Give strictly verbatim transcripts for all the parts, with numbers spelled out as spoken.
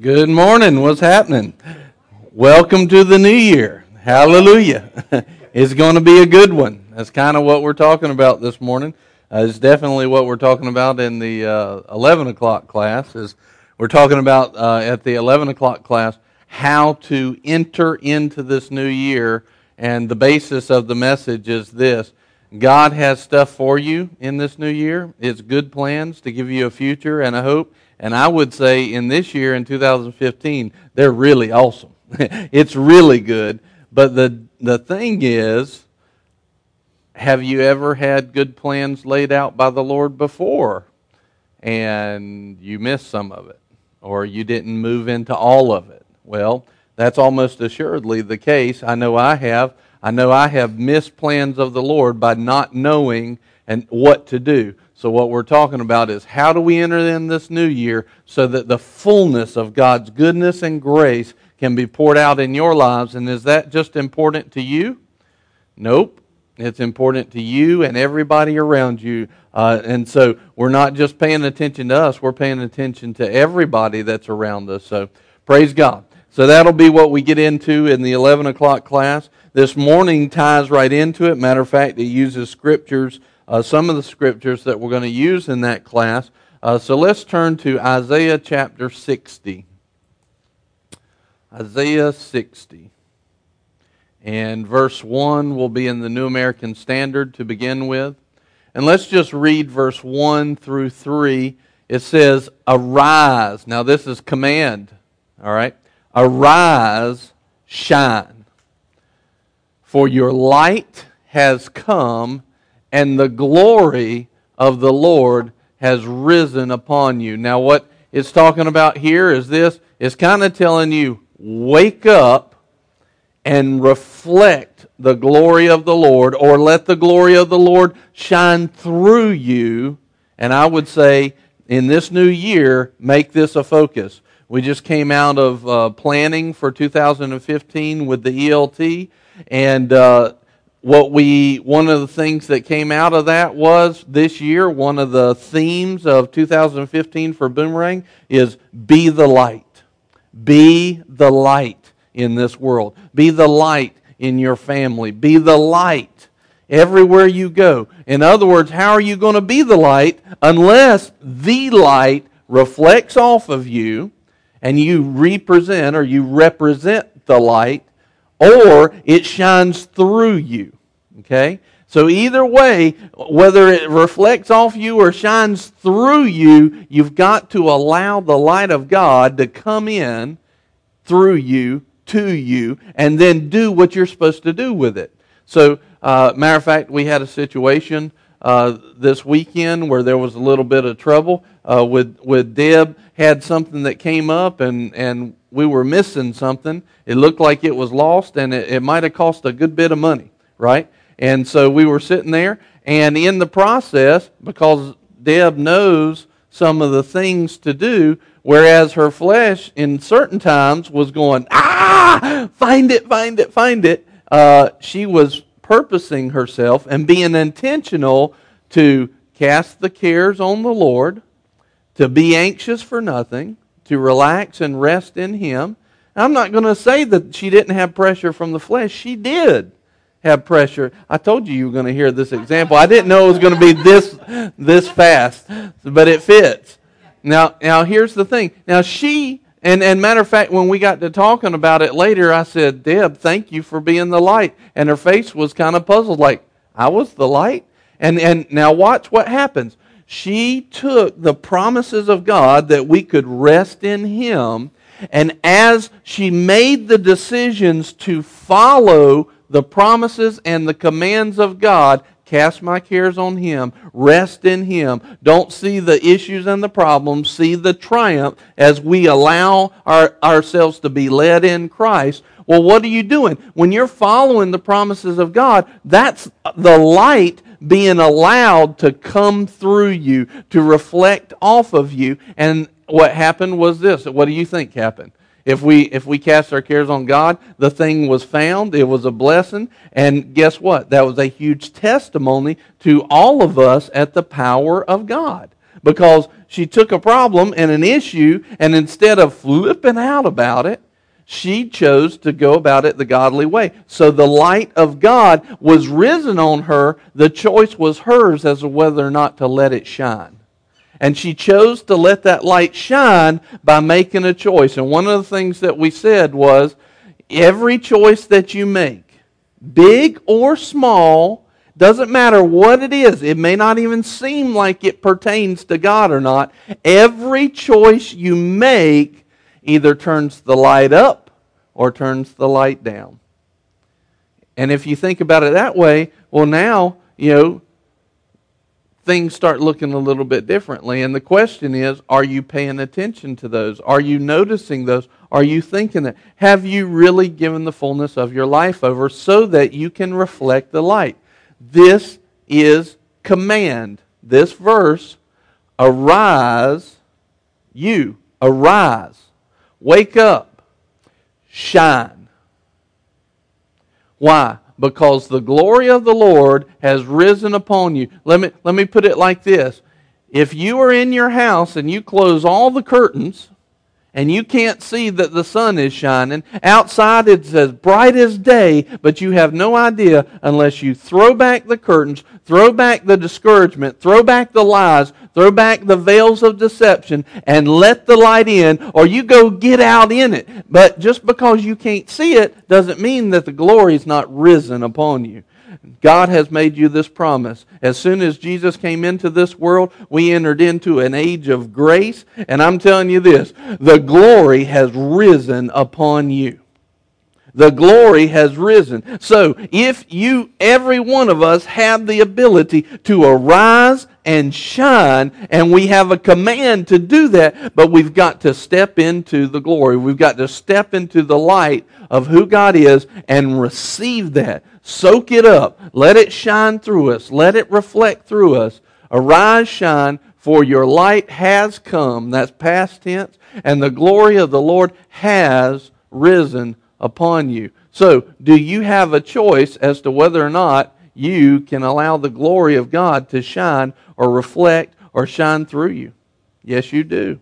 Good morning. What's happening? Welcome to the new year. Hallelujah. It's going to be a good one. That's kind of what we're talking about this morning. Uh, it's definitely what we're talking about in the uh, eleven o'clock class. Is we're talking about uh, at the eleven o'clock class how to enter into this new year. And the basis of the message is this. God has stuff for you in this new year. It's good plans to give you a future and a hope. And I would say in this year, in two thousand fifteen, they're really awesome. It's really good. But the the thing is, have you ever had good plans laid out by the Lord before and you missed some of it, or you didn't move into all of it? Well, that's almost assuredly the case. I know I have. I know I have missed plans of the Lord by not knowing and what to do. So what we're talking about is how do we enter in this new year so that the fullness of God's goodness and grace can be poured out in your lives. And is that just important to you? Nope. It's important to you and everybody around you. Uh, and so we're not just paying attention to us. We're paying attention to everybody that's around us. So praise God. So that'll be what we get into in the eleven o'clock class. This morning ties right into it. Matter of fact, it uses scriptures. Uh, some of the scriptures that we're going to use in that class. Uh, so let's turn to Isaiah chapter sixty. Isaiah sixty. And verse one will be in the New American Standard to begin with. And let's just read verse one through three. It says, "Arise." Now this is command. All right. "Arise, shine. For your light has come, and the glory of the Lord has risen upon you." Now what it's talking about here is this. It's kind of telling you, wake up and reflect the glory of the Lord, or let the glory of the Lord shine through you. And I would say, in this new year, make this a focus. We just came out of uh, planning for two thousand fifteen with the E L T, and uh What we, one of the things that came out of that was this year, one of the themes of two thousand fifteen for Boomerang is be the light. Be the light in this world. Be the light in your family. Be the light everywhere you go. In other words, how are you going to be the light unless the light reflects off of you and you represent or you represent the light? Or it shines through you, okay? So either way, whether it reflects off you or shines through you, you've got to allow the light of God to come in through you, to you, and then do what you're supposed to do with it. So, uh, matter of fact, we had a situation uh, this weekend where there was a little bit of trouble uh, with, with Deb. Had something that came up and, and we were missing something. It looked like it was lost, and it, it might have cost a good bit of money, right? And so we were sitting there, and in the process, because Deb knows some of the things to do, whereas her flesh in certain times was going, ah, find it, find it, find it. Uh, she was purposing herself and being intentional to cast the cares on the Lord, to be anxious for nothing, to relax and rest in Him. I'm not going to say that she didn't have pressure from the flesh. She did have pressure. I told you you were going to hear this example. I didn't know it was going to be this this fast, but it fits. Now, now here's the thing. Now she, and, and matter of fact, when we got to talking about it later, I said, "Deb, thank you for being the light." And her face was kind of puzzled, like, I was the light? And and now watch what happens. She took the promises of God that we could rest in Him, and as she made the decisions to follow the promises and the commands of God, cast my cares on Him, rest in Him, don't see the issues and the problems, see the triumph as we allow our, ourselves to be led in Christ. Well, what are you doing? When you're following the promises of God, that's the light being allowed to come through you, to reflect off of you. And what happened was this. What do you think happened? If we if we cast our cares on God, the thing was found. It was a blessing. And guess what? That was a huge testimony to all of us at the power of God. because she took a problem and an issue, and instead of flipping out about it, she chose to go about it the godly way. So the light of God was risen on her. The choice was hers as to whether or not to let it shine. And she chose to let that light shine by making a choice. And one of the things that we said was, every choice that you make, big or small, doesn't matter what it is. It may not even seem like it pertains to God or not. Every choice you make either turns the light up or turns the light down. And if you think about it that way, well, now, you know, things start looking a little bit differently. And the question is, are you paying attention to those? Are you noticing those? Are you thinking that? Have you really given the fullness of your life over so that you can reflect the light? This is command. This verse, arise, you, arise. Wake up, shine. Why? Because the glory of the Lord has risen upon you. Let me, let me put it like this. If you are in your house and you close all the curtains and you can't see that the sun is shining, outside it's as bright as day, but you have no idea unless you throw back the curtains, throw back the discouragement, throw back the lies, throw back the veils of deception and let the light in, or you go get out in it. But just because you can't see it doesn't mean that the glory is not risen upon you. God has made you this promise. As soon as Jesus came into this world, we entered into an age of grace. And I'm telling you this, the glory has risen upon you. The glory has risen. So if you, every one of us, have the ability to arise and shine, and we have a command to do that, but we've got to step into the glory. We've got to step into the light of who God is and receive that. Soak it up. Let it shine through us. Let it reflect through us. Arise, shine, for your light has come. That's past tense. And the glory of the Lord has risen upon you. So, do you have a choice as to whether or not you can allow the glory of God to shine or reflect or shine through you? Yes, you do.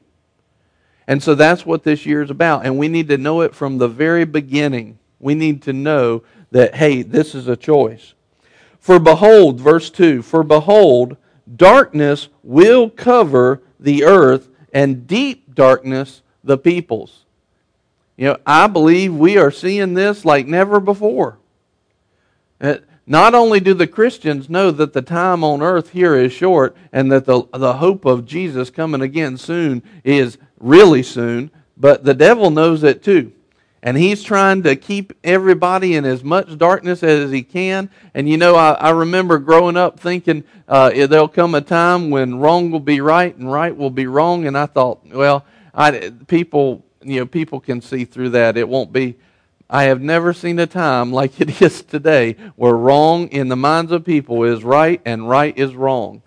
And so that's what this year is about. And we need to know it from the very beginning. We need to know that, hey, this is a choice. For behold, verse two, for behold, darkness will cover the earth, and deep darkness the peoples. You know, I believe we are seeing this like never before. Not only do the Christians know that the time on earth here is short and that the, the hope of Jesus coming again soon is really soon, but the devil knows it too. And he's trying to keep everybody in as much darkness as he can. And you know, I, I remember growing up thinking uh, there'll come a time when wrong will be right and right will be wrong. And I thought, well, I, people... You know, people can see through that. It won't be. I have never seen a time like it is today where wrong in the minds of people is right and right is wrong.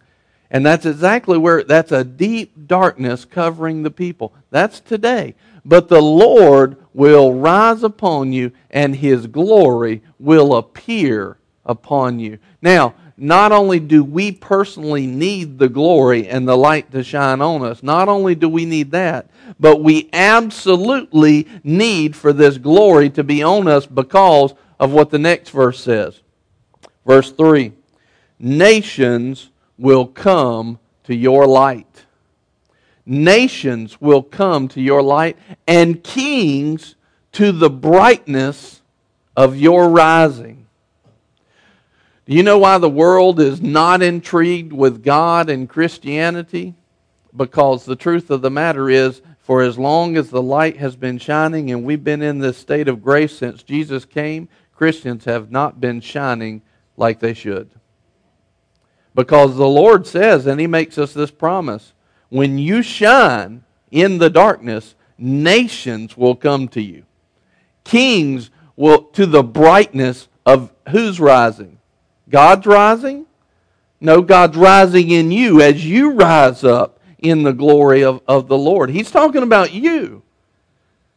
And that's exactly where, that's a deep darkness covering the people. That's today. But the Lord will rise upon you and His glory will appear upon you. Now, not only do we personally need the glory and the light to shine on us, not only do we need that, but we absolutely need for this glory to be on us because of what the next verse says. Verse three, nations will come to your light. Nations will come to your light, and kings to the brightness of your rising. Do you know why the world is not intrigued with God and Christianity? Because the truth of the matter is, for as long as the light has been shining, and we've been in this state of grace since Jesus came, Christians have not been shining like they should. Because the Lord says, and He makes us this promise, when you shine in the darkness, nations will come to you. Kings will, to the brightness of who's rising? God's rising? No, God's rising in you as you rise up in the glory of, of the Lord. He's talking about you.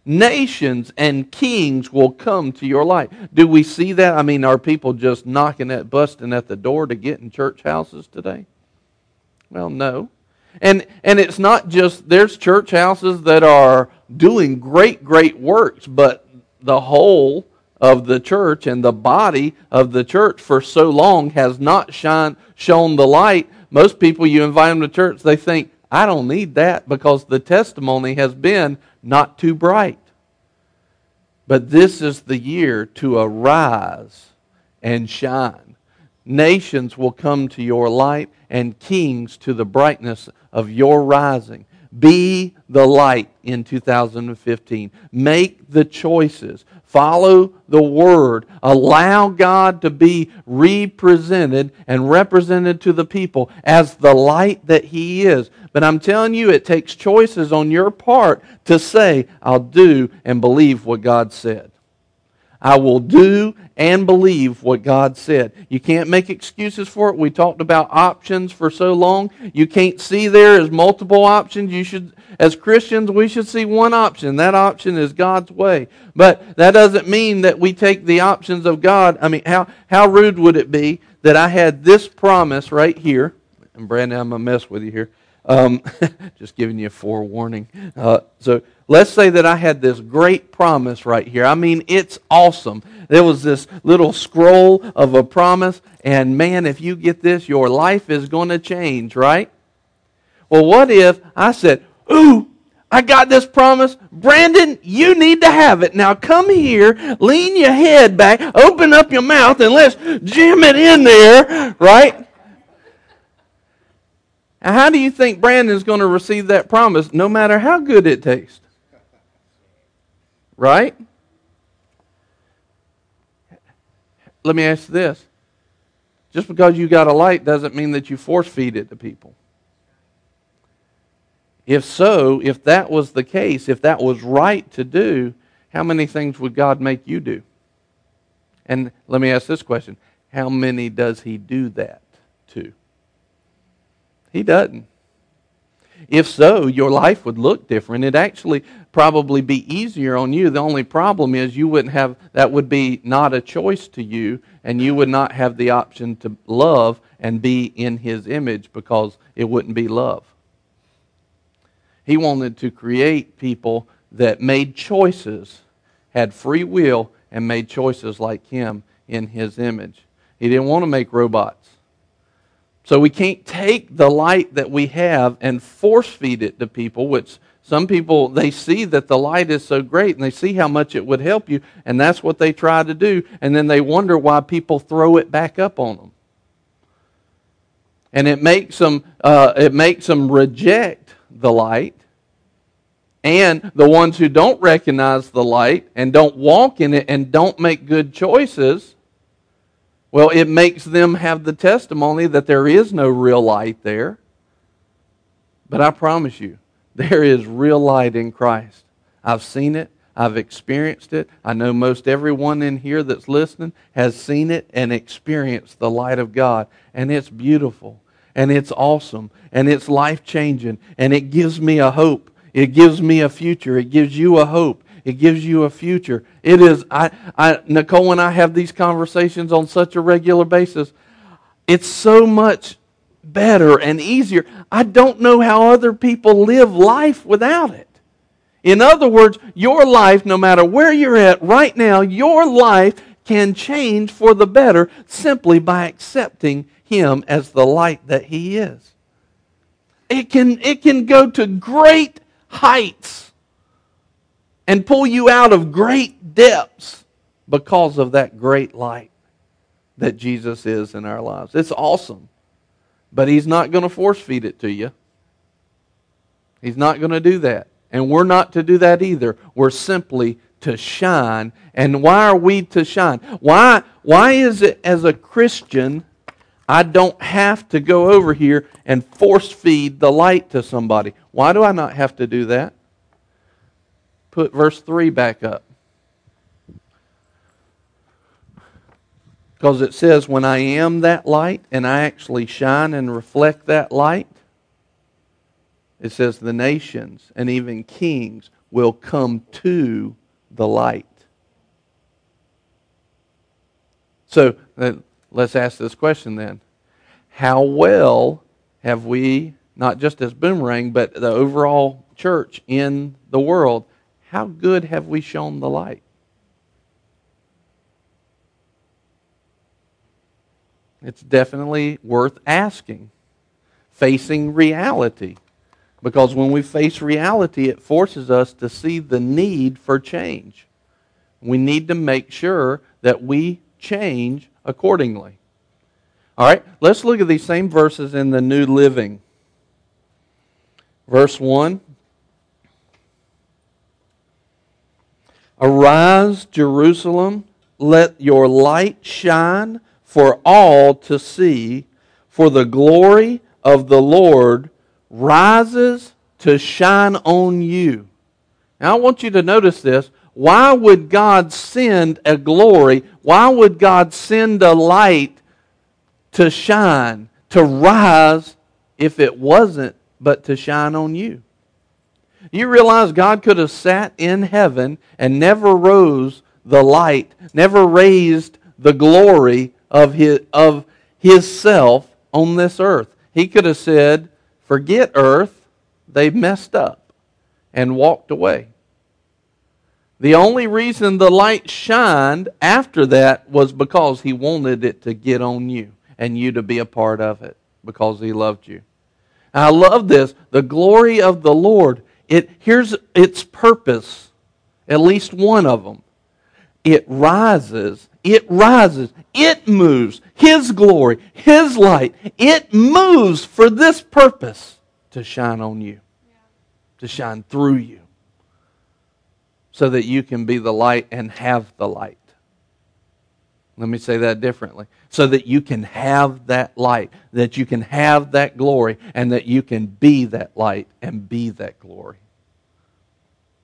Nations and kings will come to your light. Do we see that? I mean, are people just knocking at, busting at the door to get in church houses today? Well, no. And and it's not just, there's church houses that are doing great, great works, but the whole of the church and the body of the church for so long has not shine, shown the light. Most people, you invite them to church, they think, I don't need that, because the testimony has been not too bright. But this is the year to arise and shine. Nations will come to your light, and kings to the brightness of your rising. Be the light in two thousand fifteen. Make the choices. Follow the Word. Allow God to be represented and represented to the people as the light that He is. But I'm telling you, it takes choices on your part to say, I'll do and believe what God said. I will do and believe what God said. You can't make excuses for it. We talked about options for so long. You can't see there as multiple options. You should, as Christians, we should see one option. That option is God's way. But that doesn't mean that we take the options of God. I mean, how, how rude would it be that I had this promise right here? And Brandon, I'm going to mess with you here. Um, just giving you a forewarning. Uh, so let's say that I had this great promise right here. I mean, it's awesome. There was this little scroll of a promise, and man, if you get this, your life is going to change, right? Well, what if I said, ooh, I got this promise. Brandon, you need to have it. Now come here, lean your head back, open up your mouth, and let's jam it in there, right? How do you think Brandon's going to receive that promise, no matter how good it tastes? Right? Let me ask this. Just because you got a light doesn't mean that you force feed it to people. If so, if that was the case, if that was right to do, how many things would God make you do? And let me ask this question. How many does He do that to? He doesn't. If so, your life would look different. It'd actually probably be easier on you. The only problem is you wouldn't have, that would be not a choice to you, and you would not have the option to love and be in His image, because it wouldn't be love. He wanted to create people that made choices, had free will, and made choices like Him in His image. He didn't want to make robots. So we can't take the light that we have and force feed it to people, which some people, they see that the light is so great and they see how much it would help you, and that's what they try to do, and then they wonder why people throw it back up on them. And it makes them, uh, it makes them reject the light, and the ones who don't recognize the light and don't walk in it and don't make good choices, well, it makes them have the testimony that there is no real light there. But I promise you, there is real light in Christ. I've seen it. I've experienced it. I know most everyone in here that's listening has seen it and experienced the light of God. And it's beautiful. And it's awesome. And it's life-changing. And it gives me a hope. It gives me a future. It gives you a hope. It gives you a future. It is, I, I, Nicole and I have these conversations on such a regular basis. It's so much better and easier. I don't know how other people live life without it. In other words, your life, no matter where you're at right now, your life can change for the better simply by accepting Him as the light that He is. It can, it can go to great heights and pull you out of great depths because of that great light that Jesus is in our lives. It's awesome. But He's not going to force feed it to you. He's not going to do that. And we're not to do that either. We're simply to shine. And why are we to shine? Why, why is it as a Christian, I don't have to go over here and force feed the light to somebody? Why do I not have to do that? Put verse three back up. Because it says, when I am that light and I actually shine and reflect that light, it says the nations and even kings will come to the light. So let's ask this question then. How well have we not just as Boomerang, but the overall church in the world, how good have we shown the light? It's definitely worth asking, facing reality. Because when we face reality, it forces us to see the need for change. We need to make sure that we change accordingly. All right, let's look at these same verses in the New Living. Verse one. Arise, Jerusalem, let your light shine for all to see, for the glory of the Lord rises to shine on you. Now I want you to notice this. Why would God send a glory? Why would God send a light to shine, to rise, if it wasn't, but to shine on you? You realize God could have sat in heaven and never rose the light, never raised the glory of his, of his self on this earth. He could have said, forget earth, they've messed up, and walked away. The only reason the light shined after that was because he wanted it to get on you and you to be a part of it because he loved you. I love this. The glory of the Lord, it here's its purpose, at least one of them. It rises, it rises, it moves. His glory, His light, it moves for this purpose, to shine on you, yeah. to shine through you, so that you can be the light and have the light. Let me say that differently. So that you can have that light, that you can have that glory, and that you can be that light and be that glory.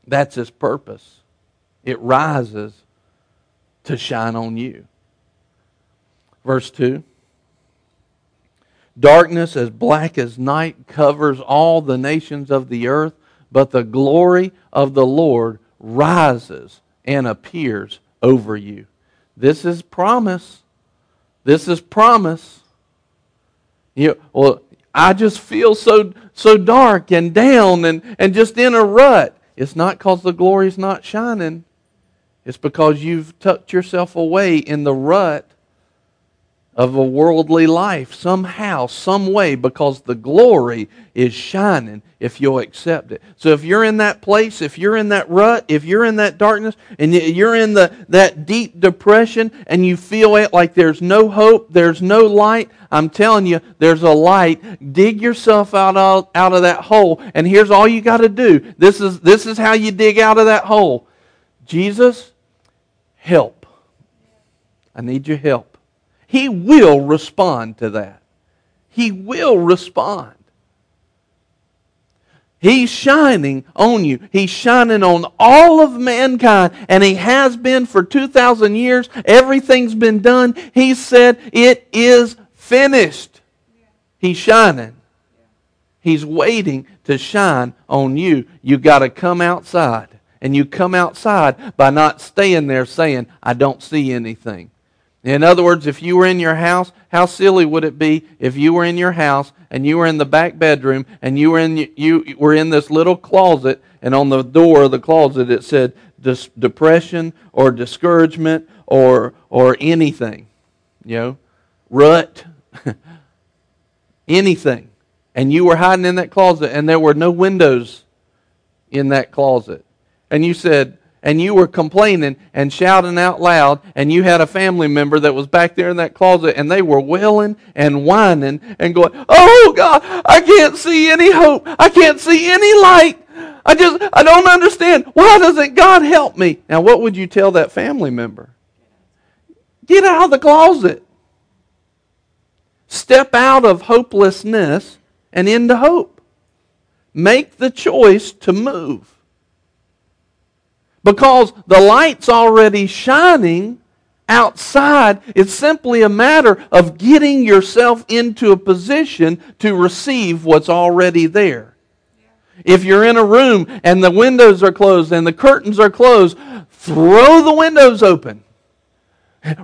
That's His purpose. It rises to shine on you. Verse two. Darkness as black as night covers all the nations of the earth, but the glory of the Lord rises and appears over you. This is promise. This is promise. You, well, I just feel so so dark and down and, and just in a rut. It's not because the glory's not shining. It's because you've tucked yourself away in the rut of a worldly life somehow, some way, because the glory is shining if you'll accept it. So if you're in that place, if you're in that rut, if you're in that darkness, and you're in the that deep depression, and you feel it like there's no hope, there's no light, I'm telling you, there's a light. Dig yourself out of, out of that hole, and here's all you got to do. This is, this is how you dig out of that hole. Jesus, help. I need your help. He will respond to that. He will respond. He's shining on you. He's shining on all of mankind. And He has been for two thousand years. Everything's been done. He said, it is finished. He's shining. He's waiting to shine on you. You've got to come outside. And you come outside by not staying there saying, I don't see anything. In other words, if you were in your house, how silly would it be if you were in your house and you were in the back bedroom and you were in you were in this little closet, and on the door of the closet it said depression or discouragement or or anything, you know, rut, anything, and you were hiding in that closet and there were no windows in that closet, and you said. And you were complaining and shouting out loud, and you had a family member that was back there in that closet, and they were wailing and whining and going, oh God, I can't see any hope. I can't see any light. I just, I don't understand. Why doesn't God help me? Now, what would you tell that family member? Get out of the closet. Step out of hopelessness and into hope. Make the choice to move. Because the light's already shining outside, it's simply a matter of getting yourself into a position to receive what's already there. If you're in a room and the windows are closed and the curtains are closed, throw the windows open.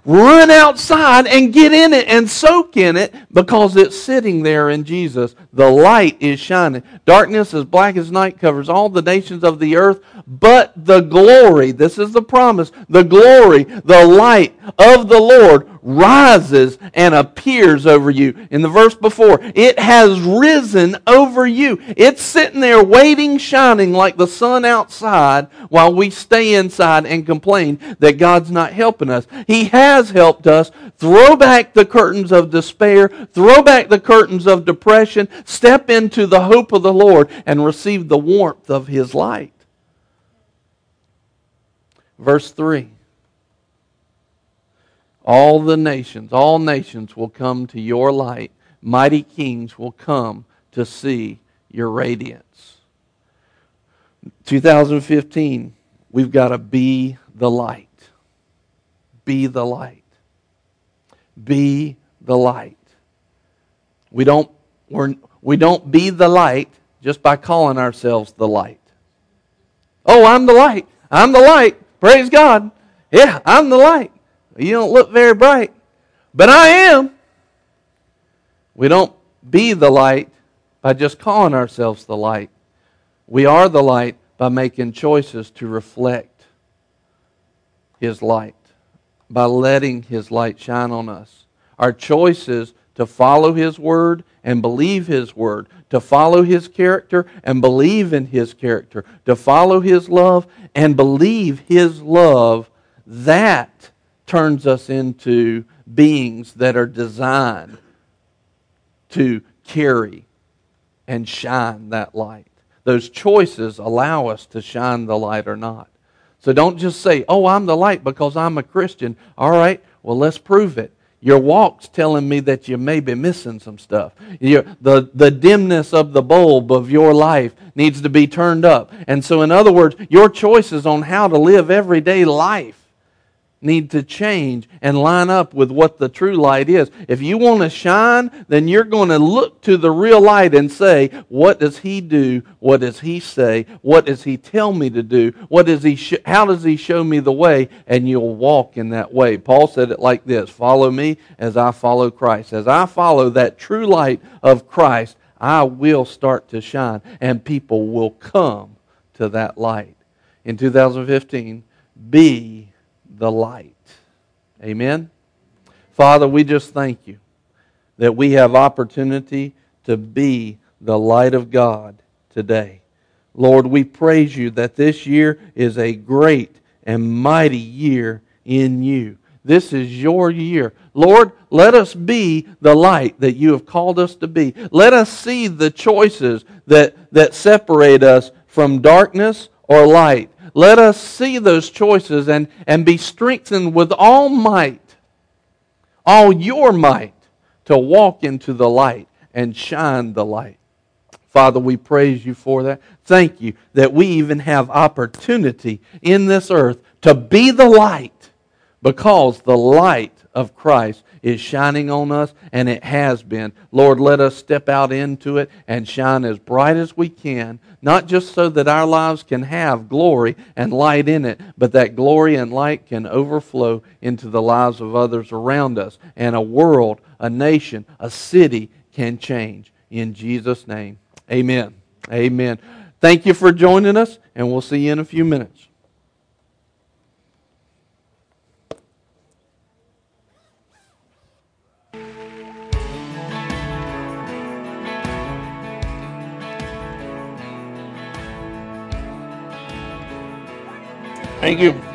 Run outside and get in it and soak in it because it's sitting there in Jesus. The light is shining. Darkness as black as night covers all the nations of the earth, but the glory, this is the promise, the glory, the light of the Lord rises and appears over you. In the verse before, it has risen over you. It's sitting there waiting, shining like the sun outside while we stay inside and complain that God's not helping us. He has helped us. Throw back the curtains of despair. Throw back the curtains of depression. Step into the hope of the Lord and receive the warmth of His light. Verse three. All the nations, all nations will come to your light. Mighty kings will come to see your radiance. twenty fifteen, we've got to be the light. Be the light. Be the light. We don't, we're, we don't be the light just by calling ourselves the light. Oh, I'm the light. I'm the light. Praise God. Yeah, I'm the light. You don't look very bright, but I am. We don't be the light by just calling ourselves the light. We are the light by making choices to reflect His light, by letting His light shine on us. Our choices to follow His word and believe His word, to follow His character and believe in His character, to follow His love and believe His love, that turns us into beings that are designed to carry and shine that light. Those choices allow us to shine the light or not. So don't just say, oh, I'm the light because I'm a Christian. All right, well, let's prove it. Your walk's telling me that you may be missing some stuff. Your, the, the dimness of the bulb of your life needs to be turned up. And so, in other words, your choices on how to live everyday life need to change and line up with what the true light is. If you want to shine, then you're going to look to the real light and say, what does He do? What does He say? What does He tell me to do? What does He? Sh- how does He show me the way? And you'll walk in that way. Paul said it like this, follow me as I follow Christ. As I follow that true light of Christ, I will start to shine and people will come to that light. In twenty fifteen, be the light. Amen? Father, we just thank You that we have opportunity to be the light of God today. Lord, we praise You that this year is a great and mighty year in You. This is Your year. Lord, let us be the light that You have called us to be. Let us see the choices that, that separate us from darkness or light. Let us see those choices and, and be strengthened with all might, all Your might, to walk into the light and shine the light. Father, we praise You for that. Thank You that we even have opportunity in this earth to be the light because the light of Christ is shining on us, and it has been. Lord, let us step out into it and shine as bright as we can, not just so that our lives can have glory and light in it, but that glory and light can overflow into the lives of others around us, and a world, a nation, a city can change. In Jesus' name, amen. Amen. Thank you for joining us, and we'll see you in a few minutes. Thank you.